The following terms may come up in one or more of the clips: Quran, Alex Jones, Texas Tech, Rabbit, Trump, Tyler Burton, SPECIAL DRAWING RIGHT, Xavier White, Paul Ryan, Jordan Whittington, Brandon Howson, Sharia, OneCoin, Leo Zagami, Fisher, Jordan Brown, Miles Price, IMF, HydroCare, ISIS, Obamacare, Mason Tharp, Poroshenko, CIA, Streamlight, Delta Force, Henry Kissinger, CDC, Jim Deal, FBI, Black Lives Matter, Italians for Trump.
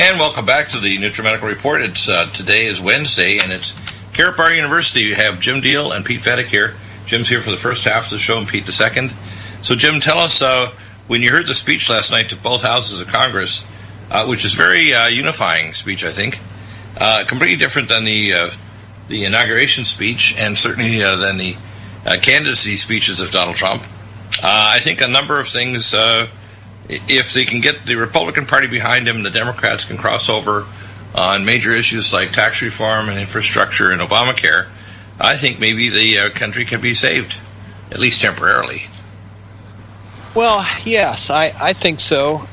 And welcome back to the NutriMedical Report. It's today is Wednesday, and it's Karatbars University. You have Jim Deal and Pete Fettig here. Jim's here for the first half of the show, and Pete the second. So, Jim, tell us when you heard the speech last night to both houses of Congress, which is very unifying speech, I think, completely different than the inauguration speech, and certainly than the candidacy speeches of Donald Trump. I think a number of things. If they can get the Republican Party behind him, the Democrats can cross over on major issues like tax reform and infrastructure and Obamacare. I think maybe the country can be saved, at least temporarily. Well, yes, I think so.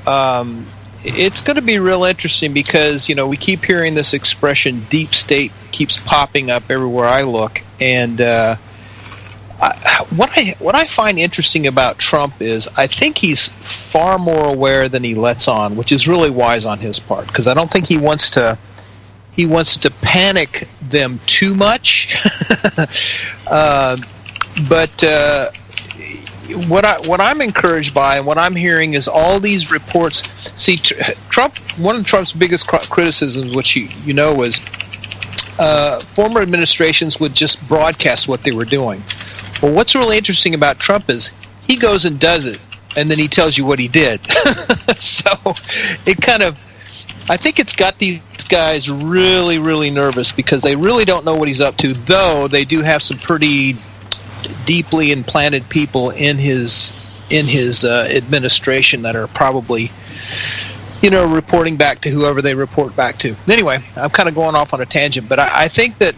It's going to be real interesting because, you know, we keep hearing this expression, deep state keeps popping up everywhere I look. And what I find interesting about Trump is I think he's far more aware than he lets on, which is really wise on his part because I don't think he wants to panic them too much. But what I'm encouraged by and what I'm hearing is all these reports. See, Trump, one of Trump's biggest criticisms, which you know, was former administrations would just broadcast what they were doing. Well, what's really interesting about Trump is he goes and does it, and then he tells you what he did. So it kind of, I think it's got these guys really, really nervous because they really don't know what he's up to, though they do have some pretty deeply implanted people in his administration that are probably, you know, reporting back to whoever they report back to. Anyway, I'm kind of going off on a tangent, but I think that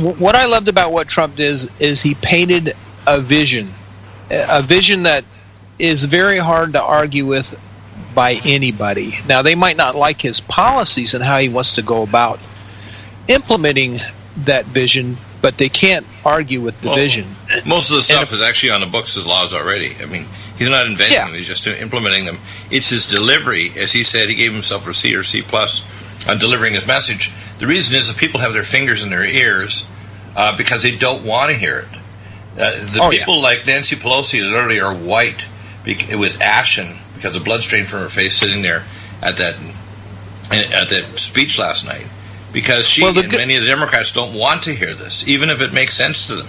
what I loved about what Trump did is he painted a vision that is very hard to argue with by anybody. Now, they might not like his policies and how he wants to go about implementing that vision, but they can't argue with the vision. Most of the stuff is actually on the books as laws already. I mean, he's not inventing them. He's just implementing them. It's his delivery. As he said, he gave himself a C or C+ on delivering his message. The reason is that people have their fingers in their ears because they don't want to hear it. People like Nancy Pelosi literally are white with ashen because of blood stain from her face sitting there at that speech last night. Because she and many of the Democrats don't want to hear this, even if it makes sense to them.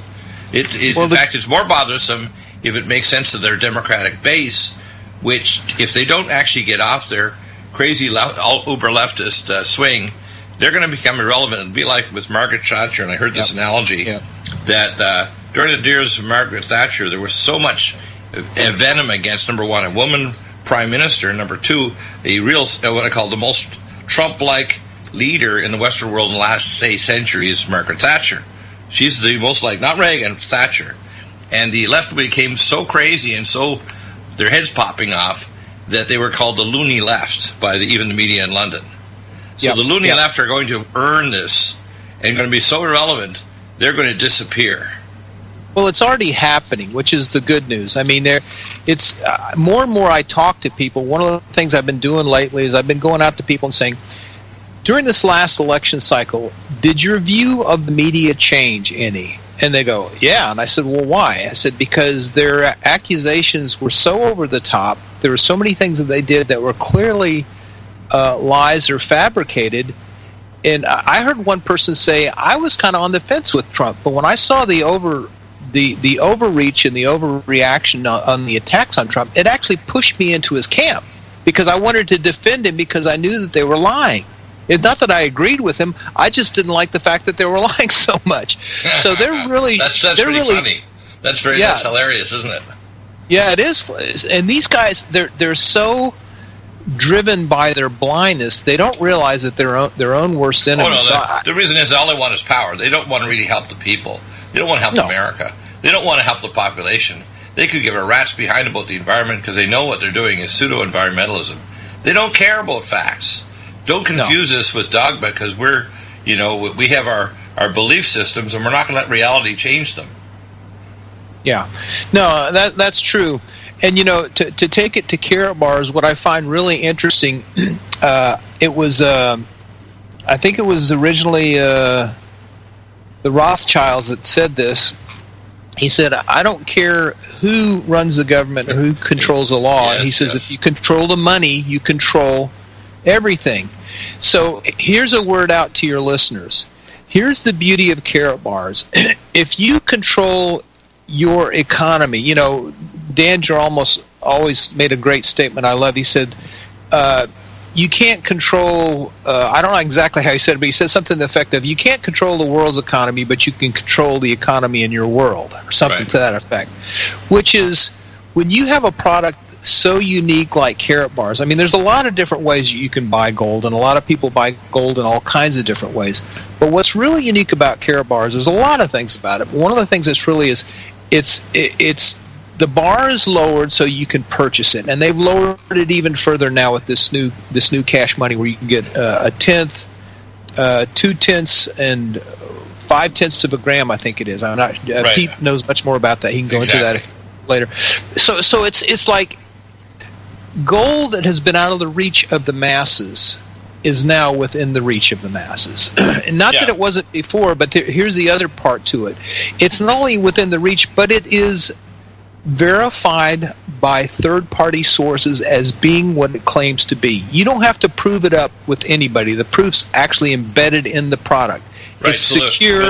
In fact, it's more bothersome if it makes sense to their Democratic base, which if they don't actually get off their crazy uber-leftist swing, they're going to become irrelevant. It'll be like with Margaret Thatcher, and I heard this analogy, that during the years of Margaret Thatcher, there was so much venom against, number one, a woman prime minister, and number two, a real, what I call the most Trump-like leader in the Western world in the last, say, century is Margaret Thatcher. She's the most like, not Reagan, Thatcher. And the left became so crazy and so their heads popping off that they were called the loony left by even the media in London. So the loony left are going to earn this and going to be so irrelevant, they're going to disappear. Well, it's already happening, which is the good news. I mean, it's more and more I talk to people. One of the things I've been doing lately is I've been going out to people and saying, during this last election cycle, did your view of the media change any? And they go, yeah. And I said, well, why? I said, because their accusations were so over the top. There were so many things that they did that were clearly lies or fabricated. And I heard one person say, I was kind of on the fence with Trump, but when I saw the overreach and the overreaction on the attacks on Trump, it actually pushed me into his camp because I wanted to defend him because I knew that they were lying. It's not that I agreed with him. I just didn't like the fact that they were lying so much. So they're really that's they're really funny. That's hilarious, isn't it? Yeah, it is. And these guys, they're so driven by their blindness, they don't realize that they're their own worst enemy. Oh, no, the reason is all they want is power. They don't want to really help the people. They don't want to help America. They don't want to help the population. They could give a rat's behind about the environment because they know what they're doing is pseudo-environmentalism. They don't care about facts. Don't confuse us with dogma because we're, you know, we have our belief systems and we're not going to let reality change them. Yeah. No, that's true. And, you know, to take it to Karatbars, what I find really interesting, it was, I think it was originally the Rothschilds that said this. He said, I don't care who runs the government or who controls the law. Yes, he says, if you control the money, you control everything. So here's a word out to your listeners. Here's the beauty of Karatbars. If you control your economy, you know, Dan Jaralmos always made a great statement I love. He said, you can't control, I don't know exactly how he said it, but he said something to the effect of, you can't control the world's economy, but you can control the economy in your world, or something to that effect, which is when you have a product so unique like Karatbars. I mean, there's a lot of different ways you can buy gold, and a lot of people buy gold in all kinds of different ways. But what's really unique about Karatbars, there's a lot of things about it, but one of the things that's really is, it's the bar is lowered so you can purchase it, and they've lowered it even further now with this new cash money where you can get a tenth, 2 tenths, and 5 tenths of a gram, I think it is. I'm not. Pete knows much more about that. He can go into that later. So it's like gold that has been out of the reach of the masses is now within the reach of the masses. And not that it wasn't before, but here's the other part to it. It's not only within the reach, but it is verified by third-party sources as being what it claims to be. You don't have to prove it up with anybody. The proof's actually embedded in the product. Right. It's so secure.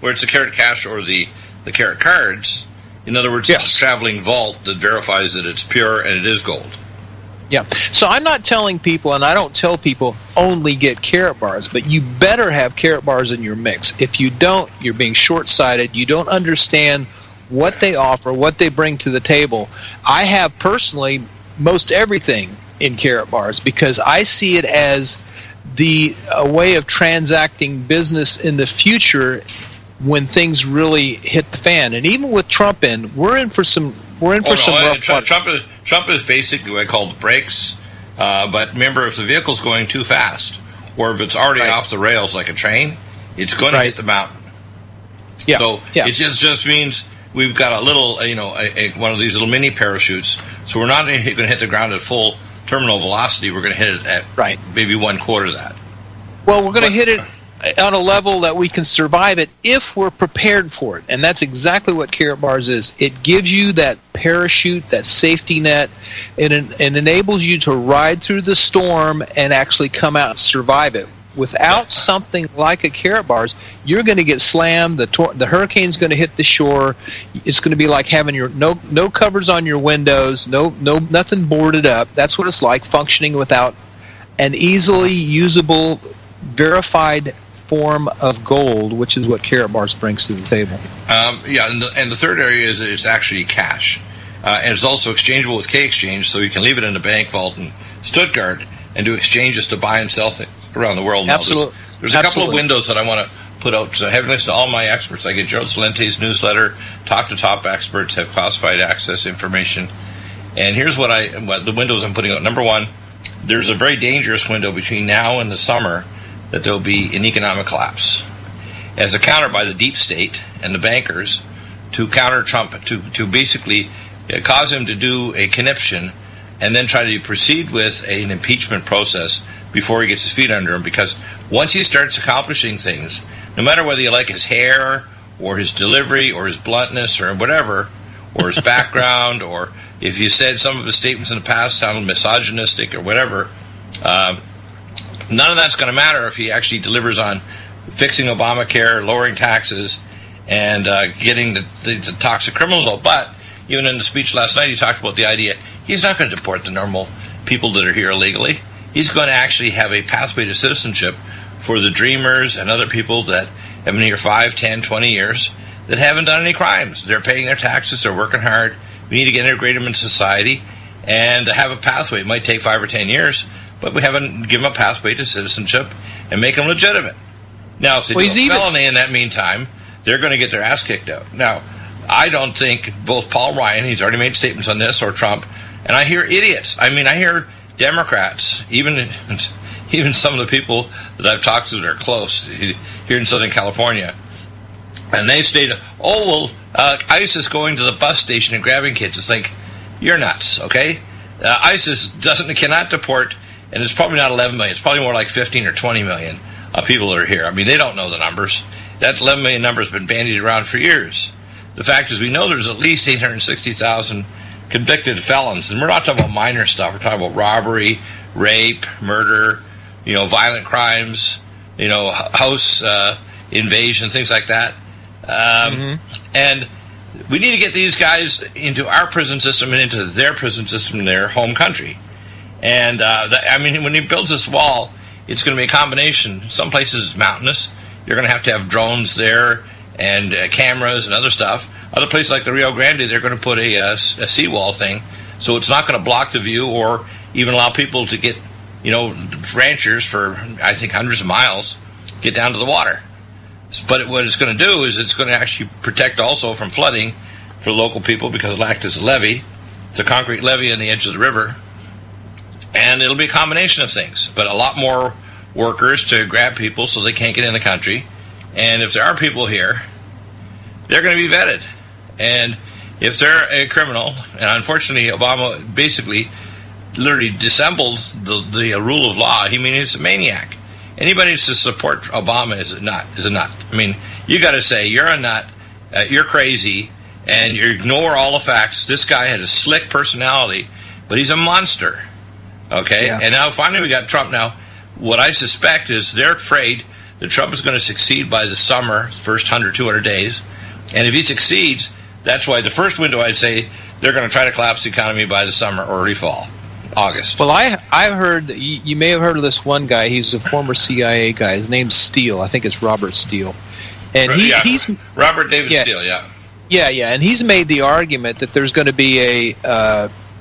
Where it's the Karat Cash or the Karat Cards, in other words, it's a traveling vault that verifies that it's pure and it is gold. Yeah. So I'm not telling people, and I don't tell people, only get Karatbars, but you better have Karatbars in your mix. If you don't, you're being short-sighted. You don't understand what they offer, what they bring to the table. I have personally most everything in Karatbars because I see it as a way of transacting business in the future when things really hit the fan. And even with Trump in, we're in for some rough Trump is basically what I call the brakes. But remember, if the vehicle's going too fast, or if it's already off the rails like a train, it's going to hit the mountain. Yeah. So it just means we've got a little, one of these little mini parachutes. So we're not going to hit the ground at full terminal velocity. We're going to hit it at maybe 1/4 of that. Well, we're going to hit it on a level that we can survive it if we're prepared for it. And that's exactly what Karatbars is. It gives you that parachute, that safety net. It enables you to ride through the storm and actually come out and survive it. Without something like a Karatbars, you're going to get slammed. The hurricane's going to hit the shore. It's going to be like having your no covers on your windows, nothing boarded up. That's what it's like functioning without an easily usable, verified form of gold, which is what Karatbars brings to the table. And the third area is it's actually cash, and it's also exchangeable with K-Exchange, so you can leave it in the bank vault in Stuttgart and do exchanges to buy and sell things around the world. Absolutely. There's a couple of windows that I want to put out. So have links to all my experts. I get Gerald Salente's newsletter, talk to top experts, have classified access information. And here's what the windows I'm putting out. Number one, there's a very dangerous window between now and the summer that there'll be an economic collapse as a counter by the deep state and the bankers to counter Trump, to basically cause him to do a conniption and then try to proceed with an impeachment process before he gets his feet under him, because once he starts accomplishing things, no matter whether you like his hair or his delivery or his bluntness or whatever, or his background, or if you said some of his statements in the past sound misogynistic or whatever, none of that's going to matter if he actually delivers on fixing Obamacare, lowering taxes, and getting the toxic criminals out. But even in the speech last night, he talked about the idea he's not going to deport the normal people that are here illegally. He's going to actually have a pathway to citizenship for the dreamers and other people that have been here 5, 10, 20 years that haven't done any crimes. They're paying their taxes. They're working hard. We need to integrate them into society and have a pathway. It might take 5 or 10 years, but we haven't given them a pathway to citizenship and make them legitimate. Now, if they do a felony in that meantime, they're going to get their ass kicked out. Now, I don't think both Paul Ryan, he's already made statements on this, or Trump, and I hear idiots. I mean, I hear Democrats, even some of the people that I've talked to that are close here in Southern California, and they've stated, ISIS going to the bus station and grabbing kids. It's like, you're nuts, okay? ISIS cannot deport, and it's probably not 11 million. It's probably more like 15 or 20 million people that are here. I mean, they don't know the numbers. That 11 million number has been bandied around for years. The fact is we know there's at least 860,000 convicted felons, and we're not talking about minor stuff. We're talking about robbery, rape, murder, violent crimes, house invasion, things like that. And we need to get these guys into our prison system and into their prison system in their home country. And, when he builds this wall, it's going to be a combination. Some places it's mountainous. You're going to have drones there and cameras and other stuff. Other places like the Rio Grande, they're going to put a seawall thing. So it's not going to block the view or even allow people to get, ranchers for, I think, hundreds of miles get down to the water. But what it's going to do is it's going to actually protect also from flooding for local people because it'll act as a levee. It's a concrete levee on the edge of the river. And it'll be a combination of things, but a lot more workers to grab people so they can't get in the country. And if there are people here, they're going to be vetted. And if they're a criminal, and unfortunately Obama basically literally dissembled the rule of law, he's a maniac. Anybody to support Obama is a nut. You got to say you're a nut, you're crazy, and you ignore all the facts. This guy had a slick personality, but he's a monster. Okay, yeah. And now finally we got Trump. Now, what I suspect is they're afraid that Trump is going to succeed by the summer, first 100, 200 days. And if he succeeds, that's why the first window I'd say they're going to try to collapse the economy by the summer or early fall, August. Well, I've heard, you may have heard of this one guy. He's a former CIA guy. His name's Steele. I think it's Robert Steele. And he's Robert David Steele, yeah. Yeah, and he's made the argument that there's going to be an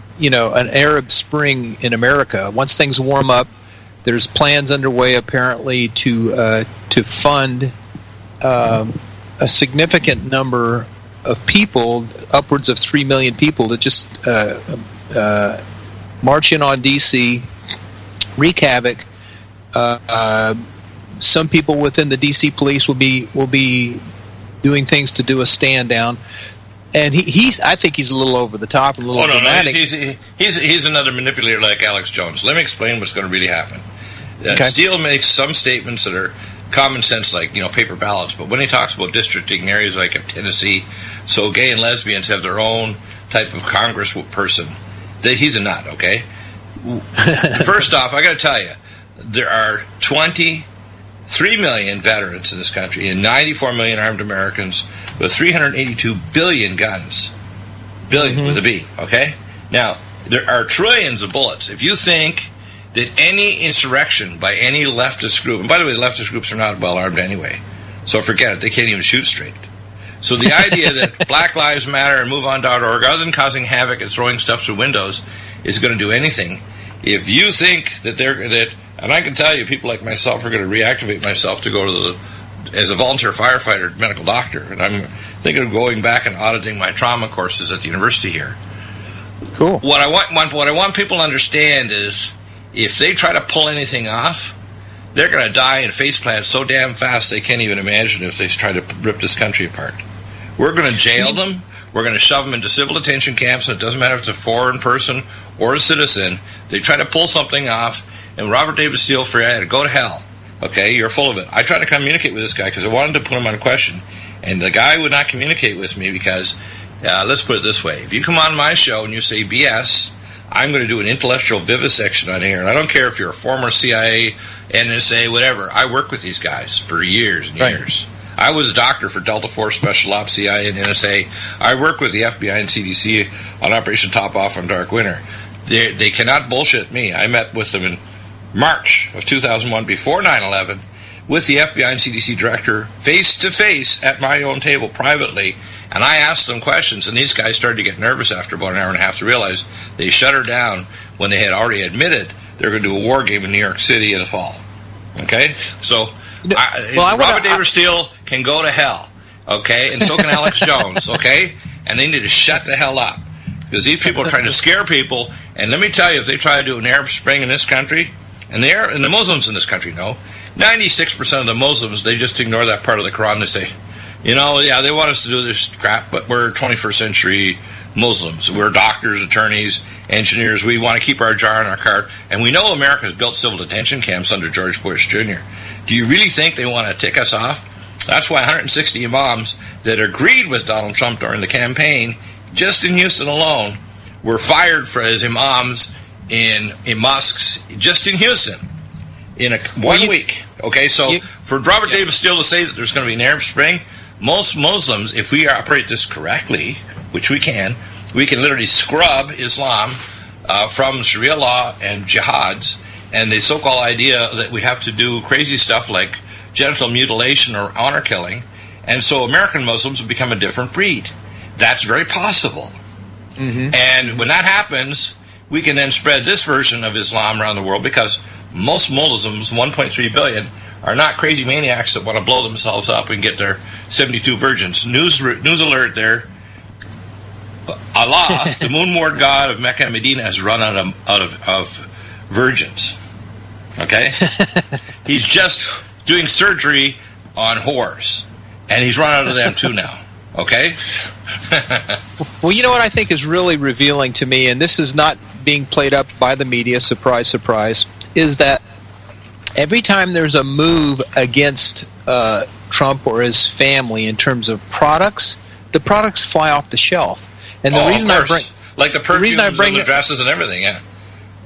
Arab Spring in America. Once things warm up, there's plans underway apparently to fund a significant number of people, upwards of 3 million people, to just march in on D.C., wreak havoc. Some people within the D.C. police will be doing things to do a stand down. And I think he's a little over the top, dramatic. No, he's another manipulator like Alex Jones. Let me explain what's going to really happen. Okay. Steele makes some statements that are common sense, like paper ballots. But when he talks about districting areas like Tennessee, so gay and lesbians have their own type of congressperson. He's a nut. Okay. First off, I got to tell you, there are 23 million veterans in this country and 94 million armed Americans with 382 billion guns. Billion with a B, okay? Now, there are trillions of bullets. If you think that any insurrection by any leftist group, and by the way, the leftist groups are not well armed anyway, so forget it, they can't even shoot straight. So the idea that Black Lives Matter and MoveOn.org, other than causing havoc and throwing stuff through windows, is going to do anything, if you think that and I can tell you, people like myself are going to reactivate myself to go as a volunteer firefighter, medical doctor. And I'm thinking of going back and auditing my trauma courses at the university here. Cool. What I want people to understand is if they try to pull anything off, they're going to die and faceplant so damn fast they can't even imagine if they try to rip this country apart. We're going to jail them. We're going to shove them into civil detention camps. And it doesn't matter if it's a foreign person or a citizen. They try to pull something off. And Robert David Steele, I had to go to hell. Okay, you're full of it. I tried to communicate with this guy because I wanted to put him on a question. And the guy would not communicate with me because, let's put it this way. If you come on my show and you say BS, I'm going to do an intellectual vivisection on here. And I don't care if you're a former CIA, NSA, whatever. I worked with these guys for years and years. I was a doctor for Delta Force, Special Ops, CIA, and NSA. I worked with the FBI and CDC on Operation Top Off on Dark Winter. They cannot bullshit me. I met with them in March of 2001, before 9/11, with the FBI and CDC director face-to-face at my own table privately, and I asked them questions, and these guys started to get nervous after about an hour and a half to realize they shut her down when they had already admitted they were going to do a war game in New York City in the fall. Okay? So Robert David Steele can go to hell, okay? And so can Alex Jones, okay? And they need to shut the hell up because these people are trying to scare people, and let me tell you, if they try to do an Arab Spring in this country, and the Muslims in this country know, 96% of the Muslims, they just ignore that part of the Quran. They say, they want us to do this crap, but we're 21st century Muslims. We're doctors, attorneys, engineers. We want to keep our jar and our card. And we know America's built civil detention camps under George Bush Jr. Do you really think they want to tick us off? That's why 160 imams that agreed with Donald Trump during the campaign, just in Houston alone, were fired as imams in mosques just in Houston in one week. Okay, so for Robert David Steele to say that there's going to be an Arab Spring, most Muslims, if we operate this correctly, which we can literally scrub Islam from Sharia law and jihads and the so-called idea that we have to do crazy stuff like genital mutilation or honor killing. And so American Muslims will become a different breed. That's very possible. Mm-hmm. And when that happens, we can then spread this version of Islam around the world because most Muslims, 1.3 billion, are not crazy maniacs that want to blow themselves up and get their 72 virgins. News alert there. Allah, the moon ward god of Mecca and Medina, has run out of virgins. Okay? He's just doing surgery on whores. And he's run out of them too now. Okay? Well, you know what I think is really revealing to me, and this is not being played up by the media, surprise, surprise, is that every time there's a move against Trump or his family in terms of products, the products fly off the shelf. And the reason I bring like the perfumes and the dresses and everything,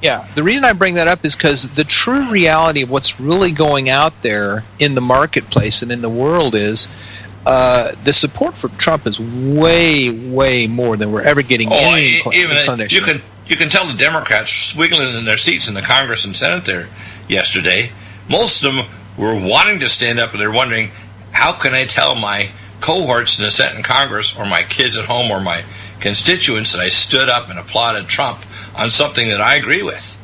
yeah. The reason I bring that up is because the true reality of what's really going out there in the marketplace and in the world is the support for Trump is way, way more than we're ever getting. You can tell the Democrats wiggling in their seats in the Congress and Senate there yesterday. Most of them were wanting to stand up, and they're wondering, how can I tell my cohorts in the Senate and Congress, or my kids at home, or my constituents that I stood up and applauded Trump on something that I agree with?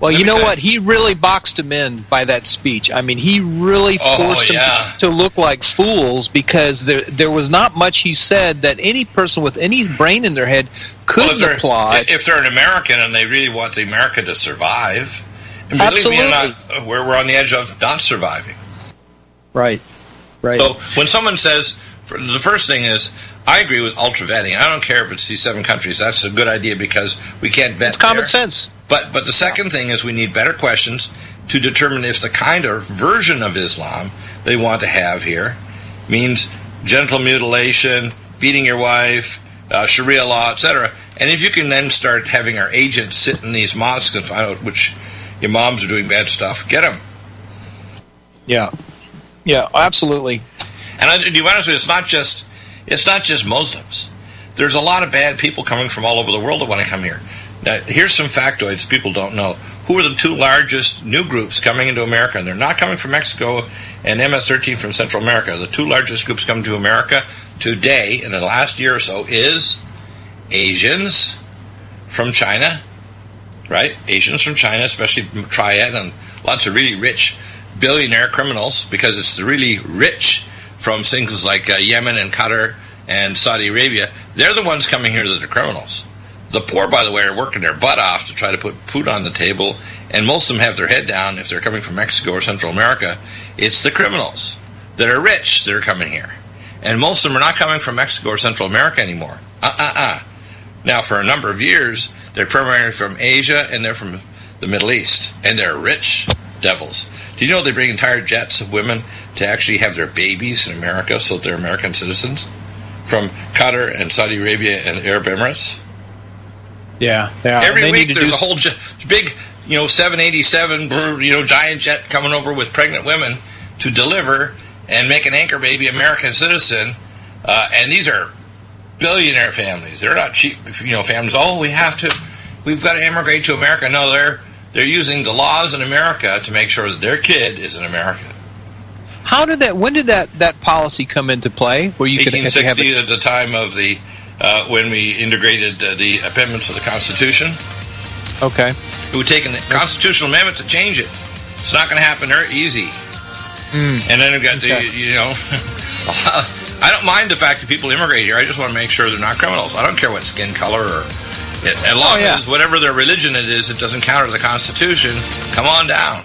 Well, you know what? He really boxed them in by that speech. I mean, he really forced them to look like fools because there was not much he said that any person with any brain in their head could applaud. If they're an American and they really want the America to survive, and believe me, we're on the edge of not surviving. Right. So when someone says, the first thing is, I agree with ultra-vetting. I don't care if it's these 7 countries. That's a good idea because we can't vet. It's common sense. But the second thing is we need better questions to determine if the kind of version of Islam they want to have here means genital mutilation, beating your wife, Sharia law, etc. And if you can then start having our agents sit in these mosques and find out which imams are doing bad stuff, get them. Yeah, absolutely. And to be honest with you, it's not just Muslims. There's a lot of bad people coming from all over the world that want to come here. Now, here's some factoids people don't know. Who are the 2 largest new groups coming into America? And they're not coming from Mexico and MS-13 from Central America. The 2 largest groups coming to America today in the last year or so is Asians from China, right? Asians from China, especially from Triad and lots of really rich billionaire criminals, because it's the really rich from things like Yemen and Qatar and Saudi Arabia. They're the ones coming here that are criminals. The poor, by the way, are working their butt off to try to put food on the table, and most of them have their head down if they're coming from Mexico or Central America. It's the criminals that are rich that are coming here. And most of them are not coming from Mexico or Central America anymore. Now, for a number of years, they're primarily from Asia, and they're from the Middle East, and they're rich devils. Do you know they bring entire jets of women to actually have their babies in America so that they're American citizens from Qatar and Saudi Arabia and Arab Emirates? Yeah. Every week there's a whole big, 787, giant jet coming over with pregnant women to deliver and make an anchor baby American citizen. And these are billionaire families. They're not cheap, families. We've got to immigrate to America. No, they're using the laws in America to make sure that their kid is an American. When did that policy come into play? Where you 1860 could have at the time of when we integrated the amendments of the Constitution. Okay. It would take a constitutional amendment to change it. It's not going to happen easy. And then we've got I don't mind the fact that people immigrate here. I just want to make sure they're not criminals. I don't care what skin color or... As long as whatever their religion it is, it doesn't counter the Constitution, come on down.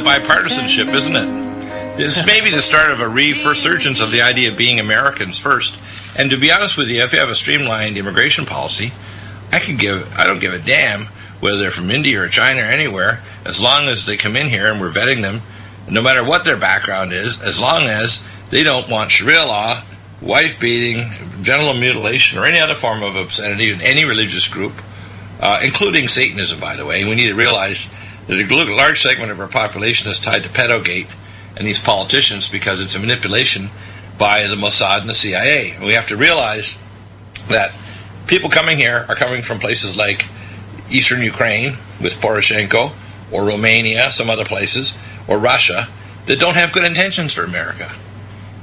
Bipartisanship, isn't it? This may be the start of a resurgence of the idea of being Americans first. And to be honest with you, if you have a streamlined immigration policy, I don't give a damn whether they're from India or China or anywhere, as long as they come in here and we're vetting them, no matter what their background is, as long as they don't want Sharia law, wife beating, genital mutilation, or any other form of obscenity in any religious group, including Satanism, by the way. We need to realize that a large segment of our population is tied to pedogate and these politicians because it's a manipulation by the Mossad and the CIA. And we have to realize that people coming here are coming from places like eastern Ukraine with Poroshenko, or Romania, some other places, or Russia, that don't have good intentions for America.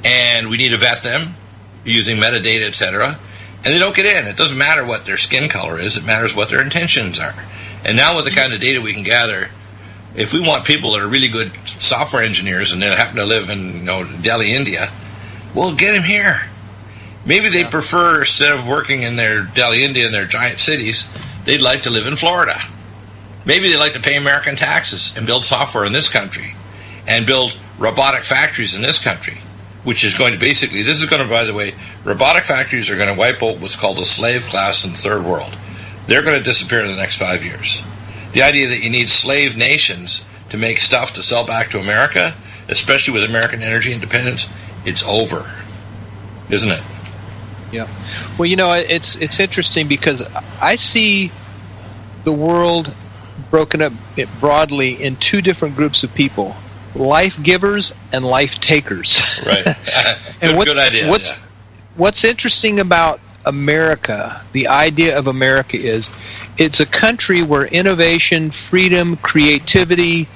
And we need to vet them using metadata, etc. And they don't get in. It doesn't matter what their skin color is. It matters what their intentions are. And now with the kind of data we can gather, if we want people that are really good software engineers and they happen to live in Delhi, India, we'll get them here. Maybe they prefer, instead of working in their Delhi, India, and their giant cities, they'd like to live in Florida. Maybe they like to pay American taxes and build software in this country and build robotic factories in this country, which is going to basically, by the way, robotic factories are going to wipe out what's called the slave class in the third world. They're going to disappear in the next 5 years. The idea that you need slave nations to make stuff to sell back to America, especially with American energy independence, it's over, isn't it? Yeah. Well, it's interesting because I see the world broken up broadly in two different groups of people: life givers and life takers. Right. And what's interesting about America, the idea of America, is it's a country where innovation, freedom, creativity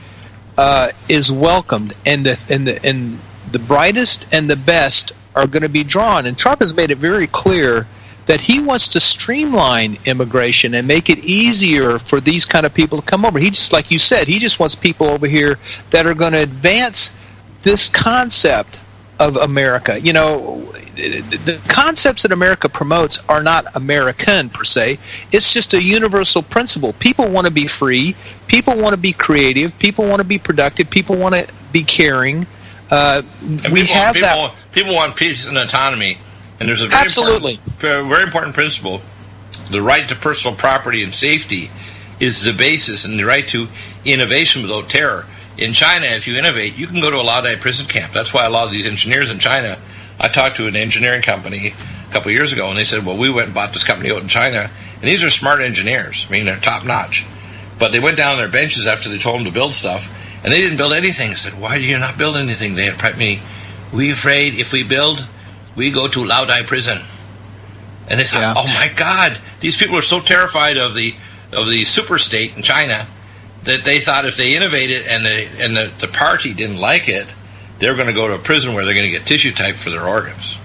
is welcomed, and the brightest and the best are going to be drawn. And Trump has made it very clear that he wants to streamline immigration and make it easier for these kind of people to come over. He just, like you said, he just wants people over here that are going to advance this concept of America. You know, the concepts that America promotes are not American per se. It's just a universal principle. People want to be free. People want to be creative. People want to be productive. People want to be caring. People want peace and autonomy. And there's a very important principle. The right to personal property and safety is the basis, and the right to innovation without terror. In China, if you innovate, you can go to a Lao Dai prison camp. That's why a lot of these engineers in China, I talked to an engineering company a couple of years ago, and they said, well, we went and bought this company out in China, and these are smart engineers. I mean, they're top-notch. But they went down on their benches after they told them to build stuff, and they didn't build anything. I said, why do you not build anything? They had me, we afraid if we build... we go to Lao Dai prison. And they said, oh my God, these people are so terrified of the super state in China that they thought if they innovated and the party didn't like it, they're going to go to a prison where they're going to get tissue type for their organs.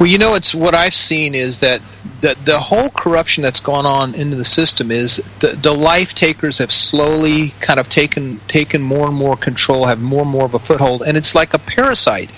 Well, you know, it's what I've seen is that the whole corruption that's gone on into the system is the life takers have slowly kind of taken more and more control, have more and more of a foothold, and it's like a parasite.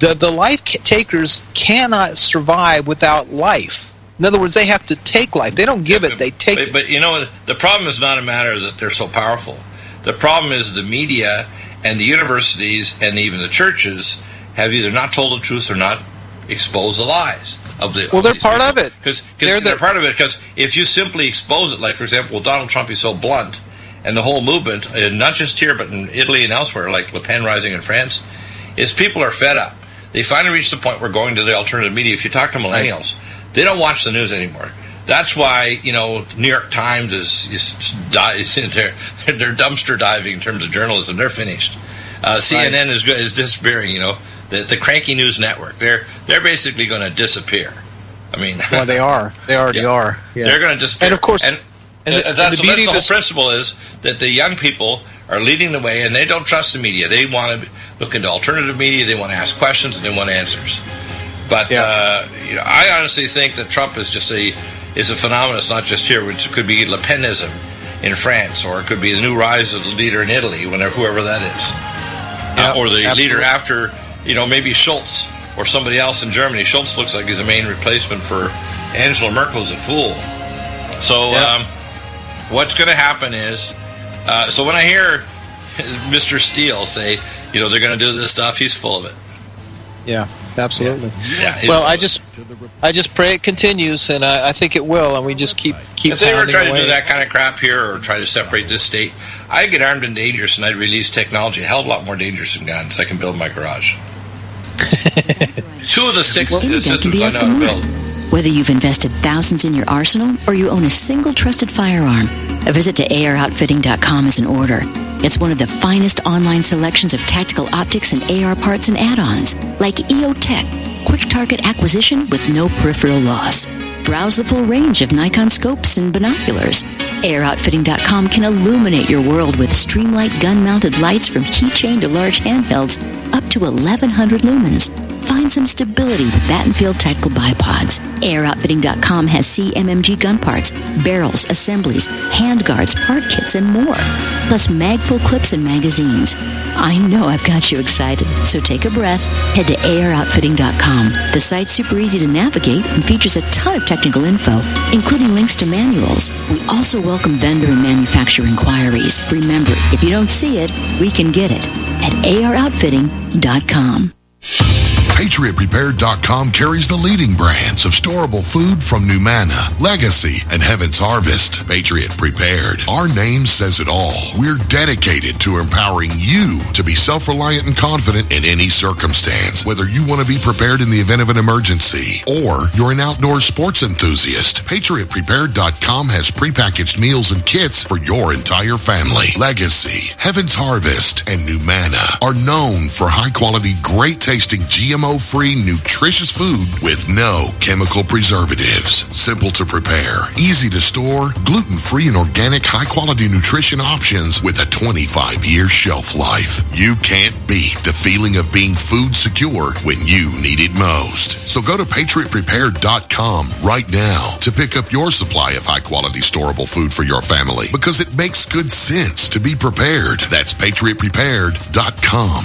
The life takers cannot survive without life. In other words, they have to take life. They don't give it, they take it. But, you know, the problem is not a matter that they're so powerful. The problem is the media and the universities and even the churches have either not told the truth or not exposed the lies. They're part of it. They're part of it because if you simply expose it, like, for example, Donald Trump is so blunt, and the whole movement, not just here but in Italy and elsewhere, like Le Pen rising in France, is people are fed up. They finally reached the point where going to the alternative media, if you talk to millennials, they don't watch the news anymore. That's why, you know, New York Times is in there. They're dumpster diving in terms of journalism. They're finished. CNN is disappearing, you know. The cranky news network. They're basically going to disappear. I mean... well, they are. They already are. Yeah. They're going to disappear. And, of course... And that's the whole principle is that the young people... are leading the way, and they don't trust the media. They want to look into alternative media. They want to ask questions, and they want answers. But you know, I honestly think that Trump is just a phenomenon. It's not just here, which could be Le Penism in France, or it could be the new rise of the leader in Italy, whoever that is, or the leader after, you know, maybe Schultz or somebody else in Germany. Schultz looks like he's a main replacement for Angela Merkel's a fool. So what's going to happen is. So when I hear Mr. Steele say, you know, they're going to do this stuff, he's full of it. Yeah, absolutely. Yeah, well, I just pray it continues, and I think it will, and we just keep. If they were trying to do that kind of crap here, or try to separate this state, I'd get armed and dangerous, and I'd release technology a hell of a lot more dangerous than guns I can build in my garage. 2 of the 6 systems I know how to build. Whether you've invested thousands in your arsenal or you own a single trusted firearm, a visit to AirOutfitting.com is an order. It's one of the finest online selections of tactical optics and AR parts and add-ons, like EOTech, quick target acquisition with no peripheral loss. Browse the full range of Nikon scopes and binoculars. AirOutfitting.com can illuminate your world with Streamlight gun-mounted lights from keychain to large handhelds, up to 1,100 lumens. Find some stability with Battenfield tactical bipods. AirOutfitting.com has CMMG gun parts, barrels, assemblies, handguards, part kits, and more. Plus magful clips and magazines. I know I've got you excited, so take a breath. Head to AirOutfitting.com. The site's super easy to navigate and features a ton of technical info, including links to manuals. We also welcome vendor and manufacturer inquiries. Remember, if you don't see it, we can get it at AirOutfitting.com. PatriotPrepared.com carries the leading brands of storable food from Numana, Legacy, and Heaven's Harvest. Patriot Prepared. Our name says it all. We're dedicated to empowering you to be self-reliant and confident in any circumstance. Whether you want to be prepared in the event of an emergency or you're an outdoor sports enthusiast, PatriotPrepared.com has prepackaged meals and kits for your entire family. Legacy, Heaven's Harvest, and Numana are known for high-quality, great-tasting, GMO-free, nutritious food with no chemical preservatives. Simple to prepare, easy to store, gluten-free and organic, high-quality nutrition options with a 25-year shelf life. You can't beat the feeling of being food secure when you need it most. So go to PatriotPrepared.com right now to pick up your supply of high-quality, storable food for your family, because it makes good sense to be prepared. That's PatriotPrepared.com.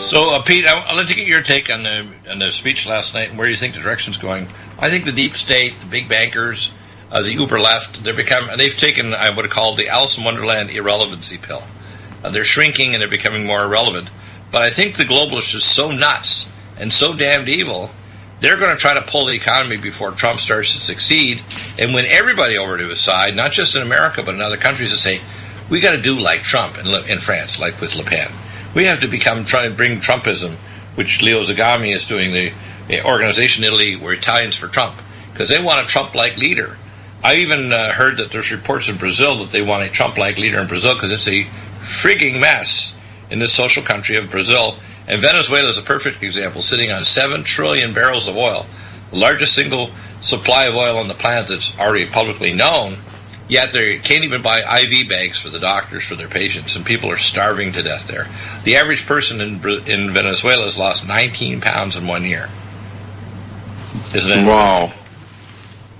So, Pete, I'd like to get your take on the speech last night and where you think the direction's going. I think the deep state, the big bankers, the uber left, they've taken, I would have called, the Alice in Wonderland irrelevancy pill. They're shrinking and they're becoming more irrelevant. But I think the globalists are so nuts and so damned evil, they're going to try to pull the economy before Trump starts to succeed and win everybody over to his side, not just in America but in other countries, to say, we got to do like Trump in France, like with Le Pen. We have to try and bring Trumpism, which Leo Zagami is doing, the organization in Italy where Italians for Trump, because they want a Trump-like leader. I even heard that there's reports in Brazil that they want a Trump-like leader in Brazil because it's a frigging mess in this social country of Brazil. And Venezuela is a perfect example, sitting on 7 trillion barrels of oil, the largest single supply of oil on the planet that's already publicly known, yet they can't even buy IV bags for the doctors, for their patients, and people are starving to death there. The average person in Venezuela has lost 19 pounds in 1 year. Isn't it? Wow.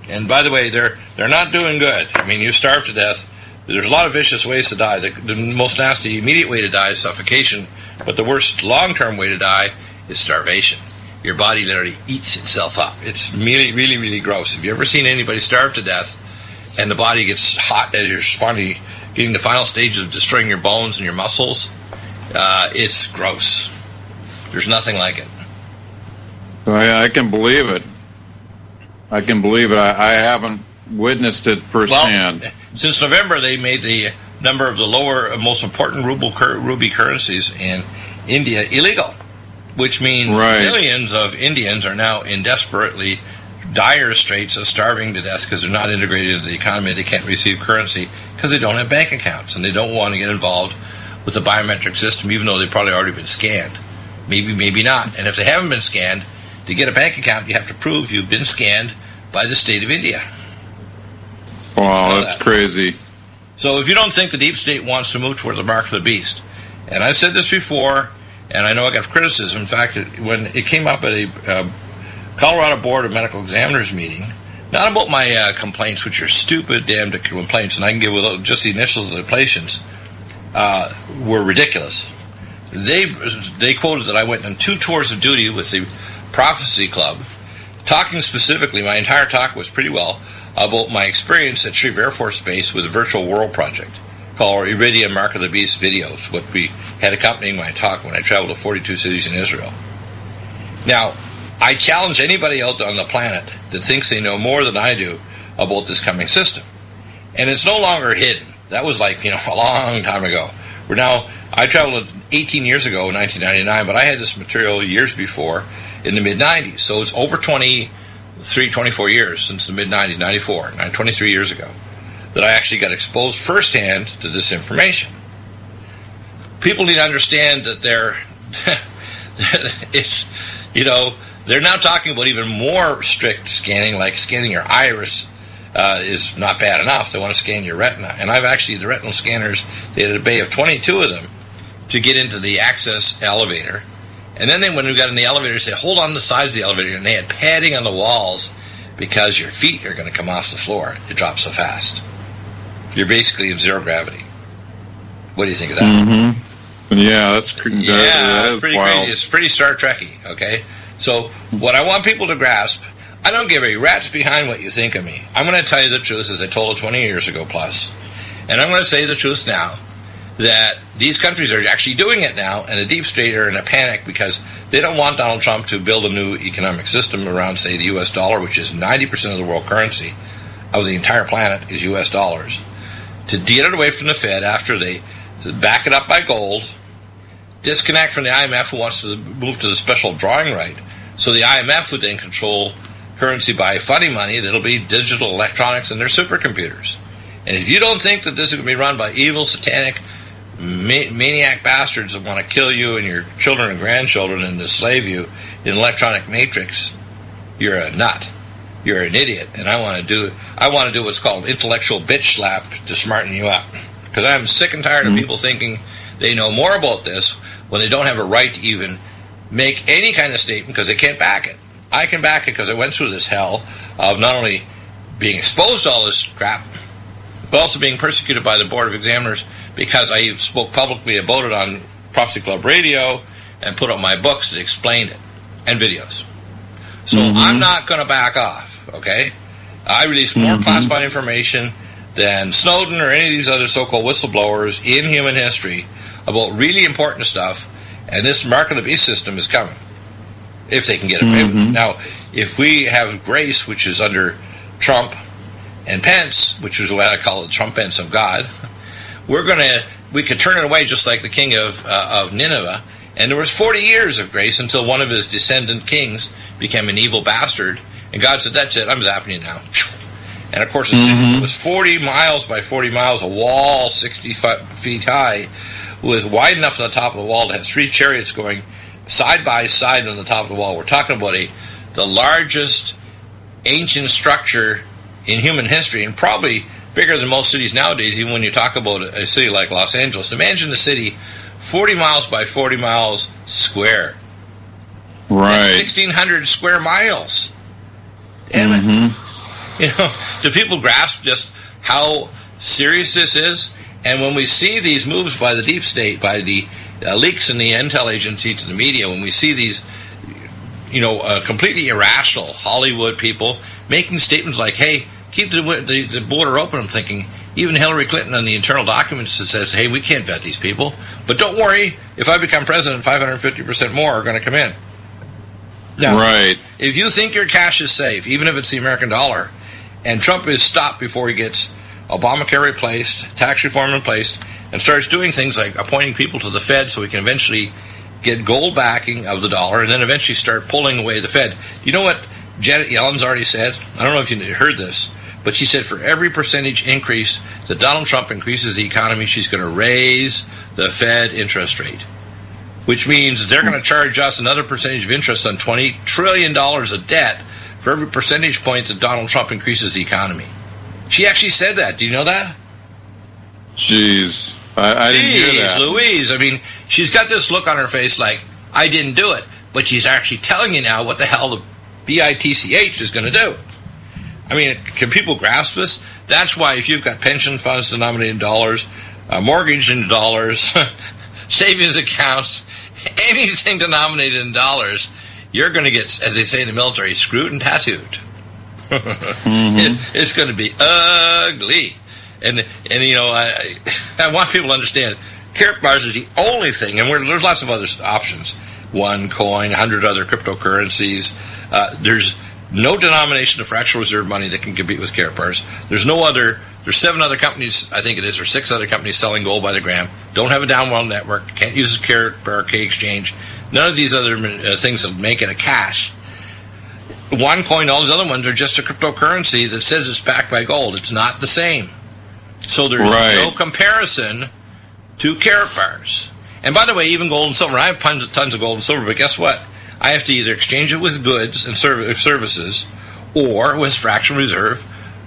And by the way, they're not doing good. I mean, you starve to death. There's a lot of vicious ways to die. The most nasty immediate way to die is suffocation, but the worst long-term way to die is starvation. Your body literally eats itself up. It's really, really, really gross. Have you ever seen anybody starve to death? And the body gets hot as you're finally getting the final stages of destroying your bones and your muscles. It's gross. There's nothing like it. I can believe it. I can believe it. I haven't witnessed it firsthand. Well, since November, they made the number of the lower, most important ruby currencies in India illegal, which means millions of Indians are now in desperately dire straits of starving to death because they're not integrated into the economy. They can't receive currency because they don't have bank accounts, and they don't want to get involved with the biometric system, even though they've probably already been scanned. Maybe, maybe not. And if they haven't been scanned, to get a bank account, you have to prove you've been scanned by the state of India. Wow, that's crazy. So if you don't think the deep state wants to move toward the mark of the beast, and I've said this before, and I know I got criticism. In fact, when it came up at a Colorado Board of Medical Examiners meeting, not about my complaints, which are stupid, damned complaints, and I can give just the initials of the complaints, were ridiculous. They quoted that I went on 2 tours of duty with the Prophecy Club, talking specifically, my entire talk was pretty well, about my experience at Shreve Air Force Base with the Virtual World Project, called Iridium Mark of the Beast videos, what we had accompanying my talk when I traveled to 42 cities in Israel. Now, I challenge anybody out on the planet that thinks they know more than I do about this coming system. And it's no longer hidden. That was like, a long time ago. We're now, I traveled 18 years ago in 1999, but I had this material years before in the mid-90s. So it's over 24 years since the mid-90s, 23 years ago, that I actually got exposed firsthand to this information. People need to understand that they're now talking about even more strict scanning, like scanning your iris is not bad enough. They want to scan your retina. And I've actually, the retinal scanners, they had a bay of 22 of them to get into the access elevator. And then when we got in the elevator, they said, hold on to the sides of the elevator. And they had padding on the walls because your feet are going to come off the floor. It drops so fast. You're basically in zero gravity. What do you think of that? Mm-hmm. Yeah, that's pretty wild. Crazy. It's pretty Star Trek-y, okay? So what I want people to grasp, I don't give a rat's behind what you think of me. I'm going to tell you the truth, as I told it 20 years ago plus. And I'm going to say the truth now, that these countries are actually doing it now, and the deep state are in a panic because they don't want Donald Trump to build a new economic system around, say, the U.S. dollar, which is 90% of the world currency of the entire planet is U.S. dollars, to get it away from the Fed after they back it up by gold, disconnect from the IMF, who wants to move to the special drawing right, so the IMF would then control currency by funding money that'll be digital electronics and their supercomputers. And if you don't think that this is going to be run by evil, satanic, maniac bastards that want to kill you and your children and grandchildren and enslave you in electronic matrix, you're a nut. You're an idiot. And I want to do what's called intellectual bitch slap to smarten you up, because I'm sick and tired of people thinking they know more about this when they don't have a right to even make any kind of statement because they can't back it. I can back it because I went through this hell of not only being exposed to all this crap, but also being persecuted by the Board of Examiners because I spoke publicly about it on Prophecy Club Radio and put up my books that explained it, and videos. So I'm not going to back off, okay? I released more classified information than Snowden or any of these other so-called whistleblowers in human history about really important stuff, and this Mark of the Beast system is coming, if they can get away with it. Now, if we have grace, which is under Trump and Pence, which is what I call the Trump-Pence of God, we could turn it away just like the king of Nineveh. And there was 40 years of grace until one of his descendant kings became an evil bastard. And God said, that's it, I'm zapping you now. And of course, it was 40 miles by 40 miles, a wall 60 feet high, was wide enough on the top of the wall to have 3 chariots going side by side on the top of the wall. We're talking about the largest ancient structure in human history, and probably bigger than most cities nowadays, even when you talk about a city like Los Angeles. Imagine a city 40 miles by 40 miles square. Right. That's 1,600 square miles. Damn it. Do people grasp just how serious this is? And when we see these moves by the deep state, by the leaks in the intel agency to the media, when we see these completely irrational Hollywood people making statements like, hey, keep the border open, I'm thinking, Even Hillary Clinton on the internal documents that says, hey, we can't vet these people. But don't worry, if I become president, 550% more are going to come in. Now, right. If you think your cash is safe, even if it's the American dollar, and Trump is stopped before he gets Obamacare replaced, tax reform in place, and starts doing things like appointing people to the Fed so we can eventually get gold backing of the dollar and then eventually start pulling away the Fed. You know what Janet Yellen's already said? I don't know if you heard this, but she said for every percentage increase that Donald Trump increases the economy, she's going to raise the Fed interest rate, which means they're going to charge us another percentage of interest on $20 trillion of debt for every percentage point that Donald Trump increases the economy. She actually said that. Do you know that? Jeez. I didn't hear that. Jeez Louise. I mean, she's got this look on her face like, I didn't do it. But she's actually telling you now what the hell the BITCH is going to do. I mean, can people grasp this? That's why if you've got pension funds denominated in dollars, mortgage in dollars, savings accounts, anything denominated in dollars, you're going to get, as they say in the military, screwed and tattooed. Mm-hmm. It's going to be ugly. And you know, I want people to understand, Karatbars is the only thing, and there's lots of other options, OneCoin, 100 other cryptocurrencies. There's no denomination of fractional reserve money that can compete with Karatbars. There's 7 other companies, I think it is, or 6 other companies selling gold by the gram. Don't have a downwell network, can't use Karatbars, K-Exchange. None of these other things that make it a cash. OneCoin, all these other ones are just a cryptocurrency that says it's backed by gold. It's not the same. So there's no comparison to Karatbars. And by the way, even gold and silver, I have tons of gold and silver, but guess what? I have to either exchange it with goods and services or with fractional reserve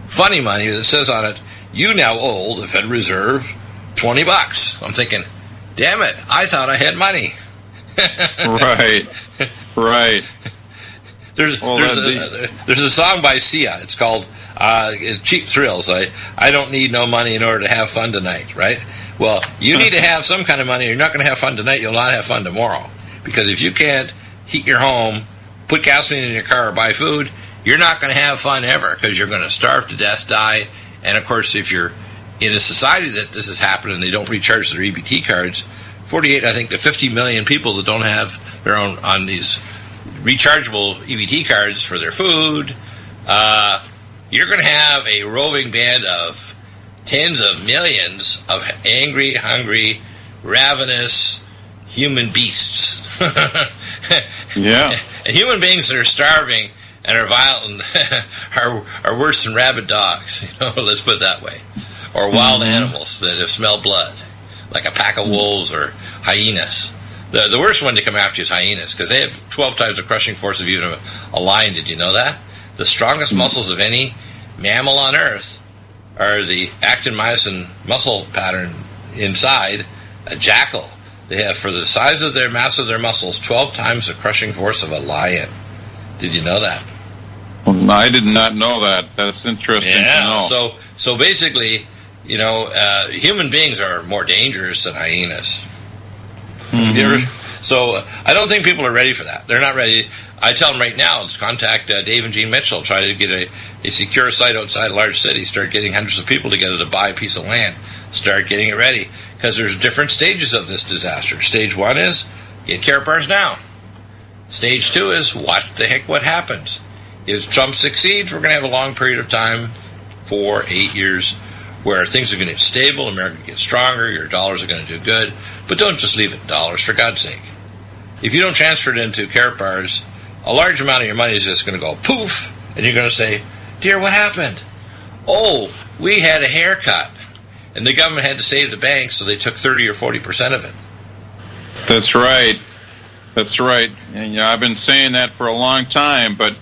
funny money that says on it, you now owe the Federal Reserve $20. I'm thinking, damn it, I thought I had money. Right. There's a song by Sia. It's called Cheap Thrills. I don't need no money in order to have fun tonight, right? Well, you need to have some kind of money. You're not going to have fun tonight. You'll not have fun tomorrow. Because if you can't heat your home, put gasoline in your car, or buy food, you're not going to have fun ever because you're going to starve to death, die. And, of course, if you're in a society that this has happened and they don't recharge their EBT cards, 48, I think, to 50 million people that don't have their own on these rechargeable EBT cards for their food, you're going to have a roving band of tens of millions of angry, hungry, ravenous human beasts. Yeah. And human beings that are starving and are violent are worse than rabid dogs, you know, let's put it that way, or wild animals that have smelled blood, like a pack of wolves or hyenas. The worst one to come after you is hyenas because they have 12 times the crushing force of even a lion. Did you know that? The strongest muscles of any mammal on Earth are the actin-myosin muscle pattern inside a jackal. They have, for the size of their mass of their muscles, 12 times the crushing force of a lion. Did you know that? Well, I did not know that. That's interesting to know. So basically, you know, human beings are more dangerous than hyenas. Mm-hmm. So I don't think people are ready for that. They're not ready. I tell them right now, let's contact Dave and Jean Mitchell, try to get a secure site outside a large city, start getting hundreds of people together to buy a piece of land, start getting it ready. Because there's different stages of this disaster. Stage 1 is get Karatbars now. Stage 2 is watch the heck what happens. If Trump succeeds, we're going to have a long period of time, 4-8 years, where things are going to get stable, America gets stronger, your dollars are going to do good. But don't just leave it in dollars, for God's sake. If you don't transfer it into Karatbars, a large amount of your money is just going to go poof, and you're going to say, dear, what happened? Oh, we had a haircut, and the government had to save the bank, so they took 30 or 40% of it. That's right. And you know, I've been saying that for a long time, but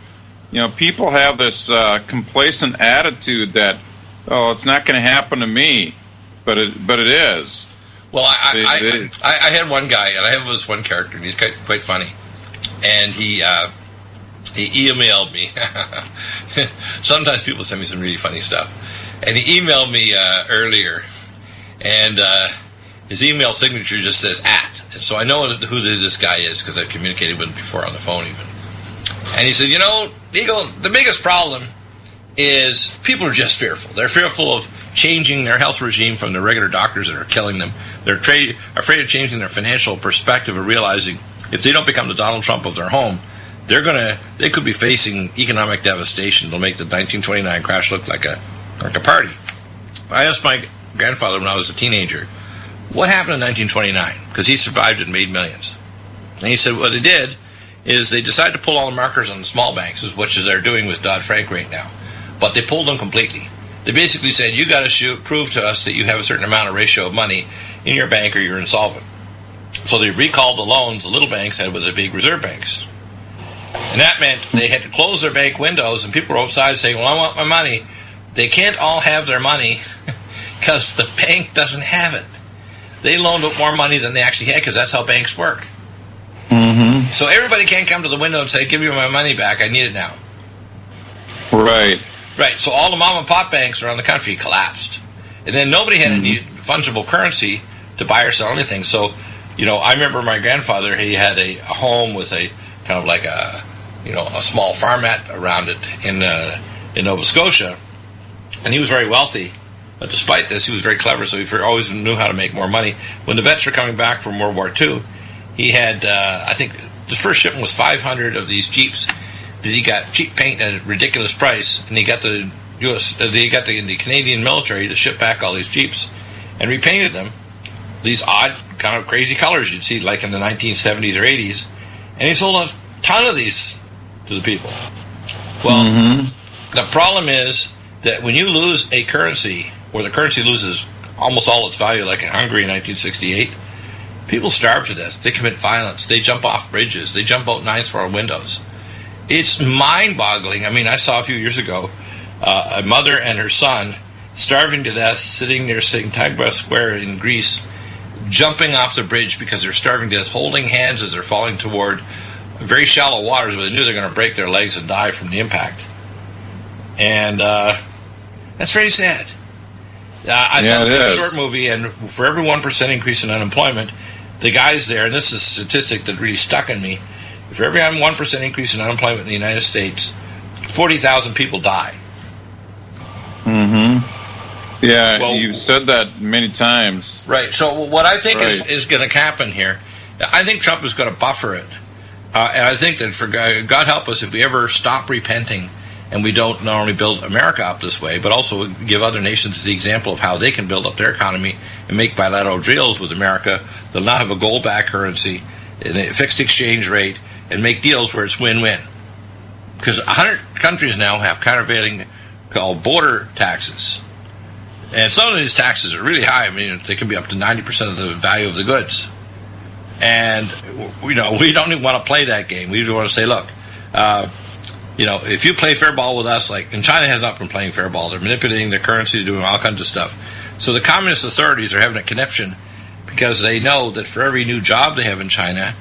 you know, people have this complacent attitude that, oh, it's not going to happen to me, but it is. Well, I had one guy, and I have this one character, and he's quite funny. And he emailed me. Sometimes people send me some really funny stuff. And he emailed me earlier, and his email signature just says @ And so I know who this guy is because I've communicated with him before on the phone even. And he said, you know, Eagle, the biggest problem is people are just fearful. They're fearful of changing their health regime from the regular doctors that are killing them. They're afraid of changing their financial perspective and realizing if they don't become the Donald Trump of their home, they could be facing economic devastation. They'll make the 1929 crash look like a party. I asked my grandfather when I was a teenager, what happened in 1929? Because he survived and made millions. And he said what they did is they decided to pull all the markers on the small banks, which is they're doing with Dodd-Frank right now. But they pulled them completely. They basically said, you got to prove to us that you have a certain amount of ratio of money in your bank or you're insolvent. So they recalled the loans the little banks had with the big reserve banks. And that meant they had to close their bank windows, and people were outside saying, well, I want my money. They can't all have their money because the bank doesn't have it. They loaned up more money than they actually had because that's how banks work. Mm-hmm. So everybody can't come to the window and say, give me my money back, I need it now. Right, so all the mom and pop banks around the country collapsed. And then nobody had any fungible currency to buy or sell anything. So, you know, I remember my grandfather, he had a home with a kind of like a, you know, a small farmette around it in Nova Scotia. And he was very wealthy. But despite this, he was very clever, so he always knew how to make more money. When the vets were coming back from World War II, he had, I think, the first shipment was 500 of these Jeeps. He got cheap paint at a ridiculous price, and he got the U.S. He got the Canadian military to ship back all these Jeeps, and repainted them these odd, kind of crazy colors you'd see like in the 1970s or 80s, and he sold a ton of these to the people. Well, the problem is that when you lose a currency, or the currency loses almost all its value, like in Hungary in 1968, people starve to death. They commit violence. They jump off bridges. They jump out 9th-floor windows. It's mind-boggling. I mean, I saw a few years ago a mother and her son starving to death, sitting near Syntagma Square in Greece, jumping off the bridge because they're starving to death, holding hands as they're falling toward very shallow waters where they knew they're going to break their legs and die from the impact. And that's very sad. I saw a short movie, and for every 1% increase in unemployment, the guys there, and this is a statistic that really stuck in me, for every 1% increase in unemployment in the United States, 40,000 people die. Mm-hmm. Yeah, well, you've said that many times. Right, so what I think is going to happen here, I think Trump is going to buffer it. And I think that, for God help us, if we ever stop repenting and we don't not only build America up this way, but also give other nations the example of how they can build up their economy and make bilateral deals with America, they'll not have a gold-backed currency and a fixed exchange rate, and make deals where it's win-win. Because 100 countries now have countervailing called border taxes. And some of these taxes are really high. I mean, they can be up to 90% of the value of the goods. And, you know, we don't even want to play that game. We just want to say, look, you know, if you play fair ball with us, like, and China has not been playing fair ball. They're manipulating their currency, doing all kinds of stuff. So the communist authorities are having a conniption because they know that for every new job they have in China,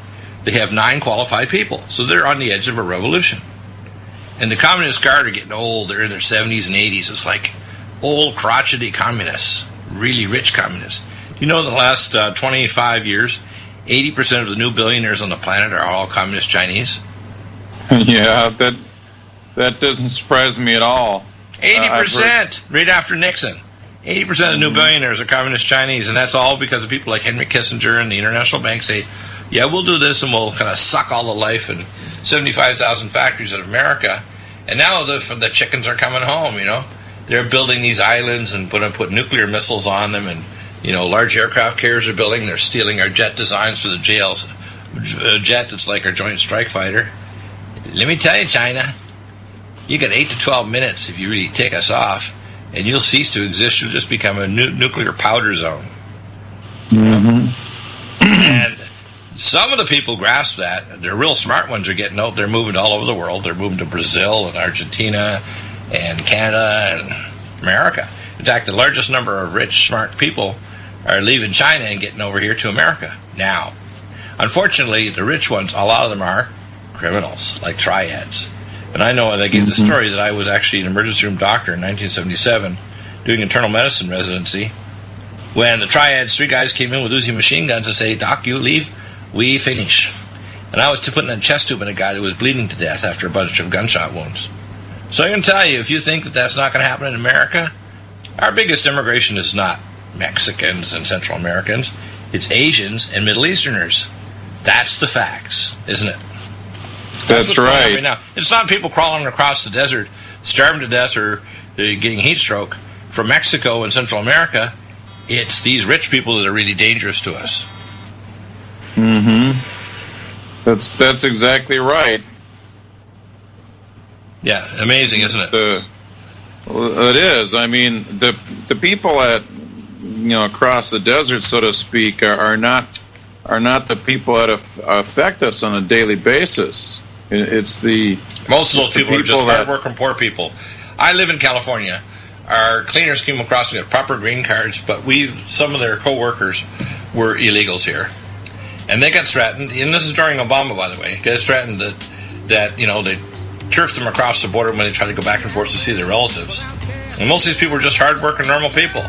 they have 9 qualified people. So they're on the edge of a revolution. And the Communist Guard are getting old. They're in their 70s and 80s. It's like old crotchety communists, really rich communists. You know, in the last 25 years, 80% of the new billionaires on the planet are all communist Chinese? Yeah, that doesn't surprise me at all. 80%, right after Nixon. 80% of the new billionaires are communist Chinese, and that's all because of people like Henry Kissinger and the international banks say, yeah, we'll do this and we'll kind of suck all the life in 75,000 factories in America. And now the chickens are coming home, you know. They're building these islands and going to put nuclear missiles on them, and, you know, large aircraft carriers are building. They're stealing our jet designs for the jails. A jet that's like our Joint Strike Fighter. Let me tell you, China, you got 8 to 12 minutes if you really tick us off, and you'll cease to exist. You'll just become a nuclear powder zone. Mm-hmm. And some of the people grasp that. The real smart ones are getting out. They're moving all over the world. They're moving to Brazil and Argentina and Canada and America. In fact, the largest number of rich, smart people are leaving China and getting over here to America now. Unfortunately, the rich ones, a lot of them are criminals, like triads. And I know, and I gave the story that I was actually an emergency room doctor in 1977 doing internal medicine residency when the triads, 3 guys came in with Uzi machine guns and say, Doc, you leave, we finish. And I was putting a chest tube in a guy that was bleeding to death after a bunch of gunshot wounds. So I'm going to tell you, if you think that that's not going to happen in America, Our biggest immigration is not Mexicans and Central Americans. It's Asians and Middle Easterners. That's the facts, isn't it? That's right. Now, it's not people crawling across the desert, starving to death or getting heat stroke from Mexico and Central America. It's these rich people that are really dangerous to us. Mm-hmm. That's exactly right. Yeah, amazing, isn't it? It is. I mean, the people at across the desert, so to speak, are not the people that affect us on a daily basis. It's the most of those people are just hardworking poor people. I live in California. Our cleaners came across and got proper green cards, but some of their co-workers were illegals here, and they got threatened. And this is during Obama, by the way. They got threatened that they turfed them across the border when they tried to go back and forth to see their relatives. And most of these people are just hardworking, normal people.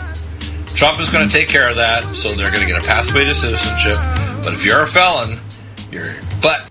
Trump is going to take care of that, so they're going to get a pathway to citizenship. But if you're a felon, you're but.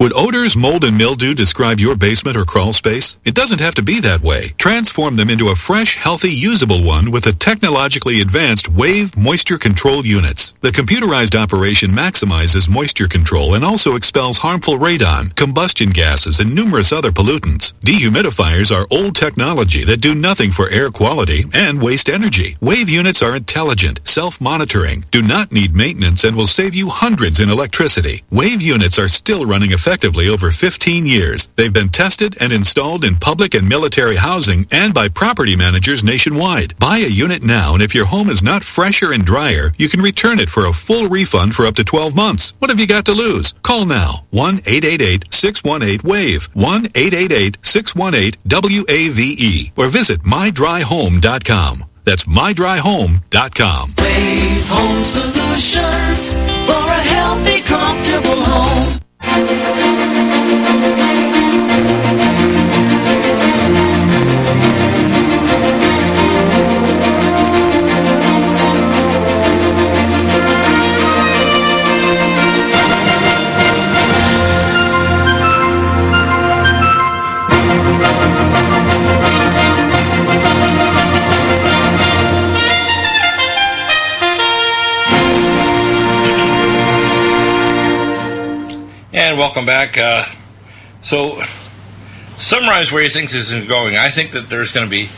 Would odors, mold, and mildew describe your basement or crawl space? It doesn't have to be that way. Transform them into a fresh, healthy, usable one with the technologically advanced Wave Moisture Control Units. The computerized operation maximizes moisture control and also expels harmful radon, combustion gases, and numerous other pollutants. Dehumidifiers are old technology that do nothing for air quality and waste energy. Wave units are intelligent, self-monitoring, do not need maintenance, and will save you hundreds in electricity. Wave units are still running effectively over 15 years. They've been tested and installed in public and military housing and by property managers nationwide. Buy a unit now, and if your home is not fresher and drier, you can return it for a full refund for up to 12 months. What have you got to lose? Call now. 1-888-618-WAVE. 1-888-618-WAVE. Or visit mydryhome.com. That's mydryhome.com. Wave Home Solutions for a healthy, comfortable home. And welcome back. So, summarize where he thinks this is going. I think that there's going to be,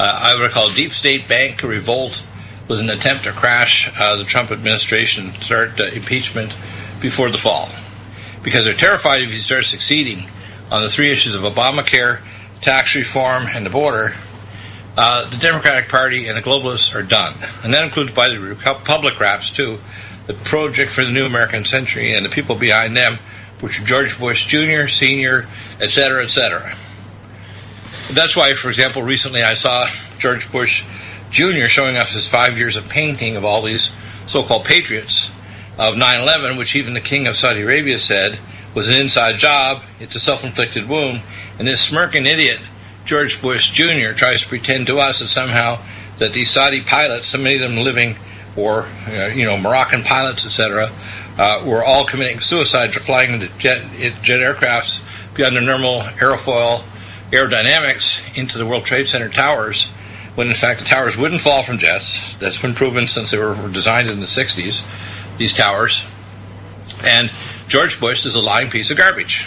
I would call, deep state bank revolt with an attempt to crash the Trump administration, start impeachment before the fall. Because they're terrified if he starts succeeding on the three issues of Obamacare, tax reform, and the border, The Democratic Party and the globalists are done. And that includes, by the Republic Raps, too, the Project for the New American Century and the people behind them, which are George Bush Jr., Sr., etc., etc. That's why, for example, recently I saw George Bush Jr. showing off his 5 years of painting of all these so-called patriots of 9/11, which even the king of Saudi Arabia said was an inside job, it's a self-inflicted wound, and this smirking idiot, George Bush Jr., tries to pretend to us that somehow that these Saudi pilots, so many of them living, or Moroccan pilots, etc., were all committing suicide for flying into jet aircrafts beyond their normal airfoil aerodynamics into the World Trade Center towers, when in fact the towers wouldn't fall from jets. That's been proven since they were designed in the 60s, these towers. And George Bush is a lying piece of garbage.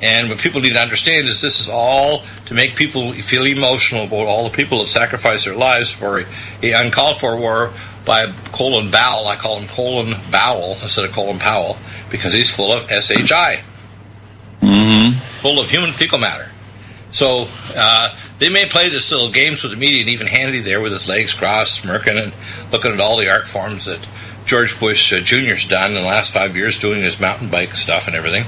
And what people need to understand is this is all to make people feel emotional about all the people that sacrifice their lives for a uncalled-for war by Colin Powell. I call him Colin Powell instead of Colin Powell because he's full of SHI, full of human fecal matter. So they may play this little games with the media, and even Hannity there with his legs crossed, smirking and looking at all the art forms that George Bush Jr.'s done in the last 5 years, doing his mountain bike stuff and everything.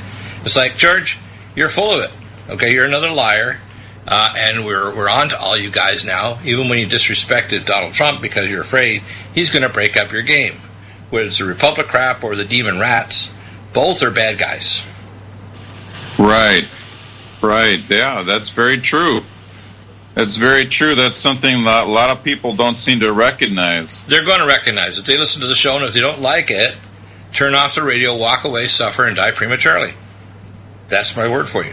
It's like, George, you're full of it. Okay, you're another liar, and we're on to all you guys now. Even when you disrespected Donald Trump because you're afraid, he's going to break up your game. Whether it's the Republic crap or the Demon Rats, both are bad guys. Right. Right, yeah, that's very true. That's very true. That's something that a lot of people don't seem to recognize. They're going to recognize it. They listen to the show, and if they don't like it, turn off the radio, walk away, suffer, and die prematurely. That's my word for you.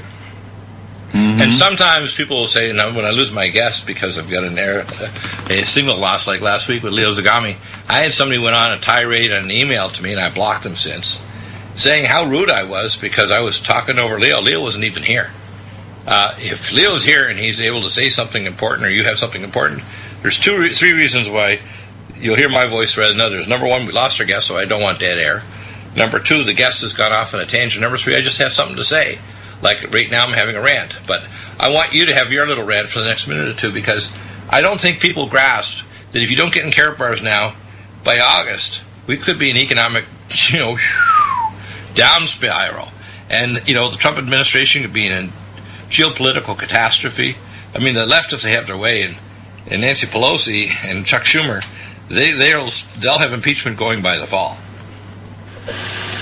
Mm-hmm. And sometimes people will say, when I lose my guest because I've got a signal loss like last week with Leo Zagami, I had somebody went on a tirade on an email to me, and I blocked them since, saying how rude I was because I was talking over Leo. Leo wasn't even here. If Leo's here and he's able to say something important or you have something important, there's three reasons why you'll hear my voice rather than others. Number one, we lost our guest, so I don't want dead air. Number two, the guest has gone off on a tangent. Number three, I just have something to say. Like right now I'm having a rant. But I want you to have your little rant for the next minute or two because I don't think people grasp that if you don't get in Karatbars now, by August, we could be an economic, down spiral. And, the Trump administration could be in geopolitical catastrophe. I mean, the left, if they have their way, and Nancy Pelosi and Chuck Schumer, they'll have impeachment going by the fall.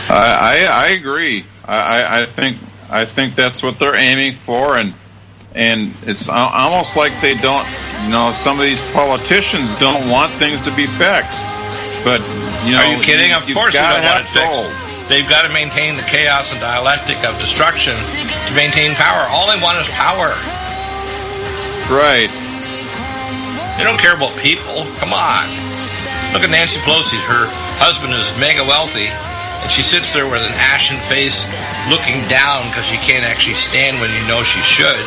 I agree. I think that's what they're aiming for, and it's almost like they don't. Some of these politicians don't want things to be fixed. But are you kidding? Of course, they don't want it fixed. They've got to maintain the chaos and dialectic of destruction to maintain power. All they want is power. Right. They don't care about people. Come on. Look at Nancy Pelosi. Her husband is mega wealthy, and she sits there with an ashen face looking down because she can't actually stand when she should.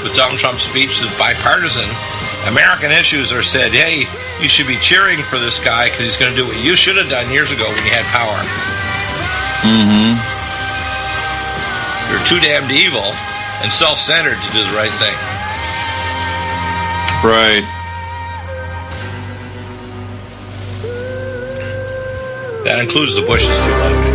With Donald Trump's speech that's bipartisan, American issues are said, hey, you should be cheering for this guy because he's going to do what you should have done years ago when you had power. Mm-hmm. You're too damned evil and self-centered to do the right thing. Right. That includes the Bushes, too, by the way.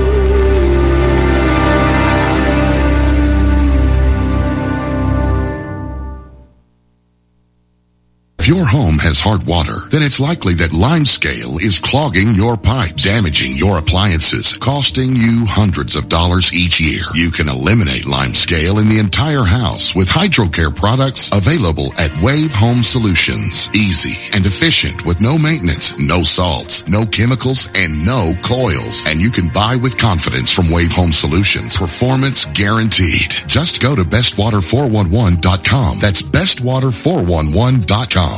If your home has hard water, then it's likely that limescale is clogging your pipes, damaging your appliances, costing you hundreds of dollars each year. You can eliminate limescale in the entire house with HydroCare products available at Wave Home Solutions. Easy and efficient with no maintenance, no salts, no chemicals, and no coils. And you can buy with confidence from Wave Home Solutions. Performance guaranteed. Just go to bestwater411.com. That's bestwater411.com.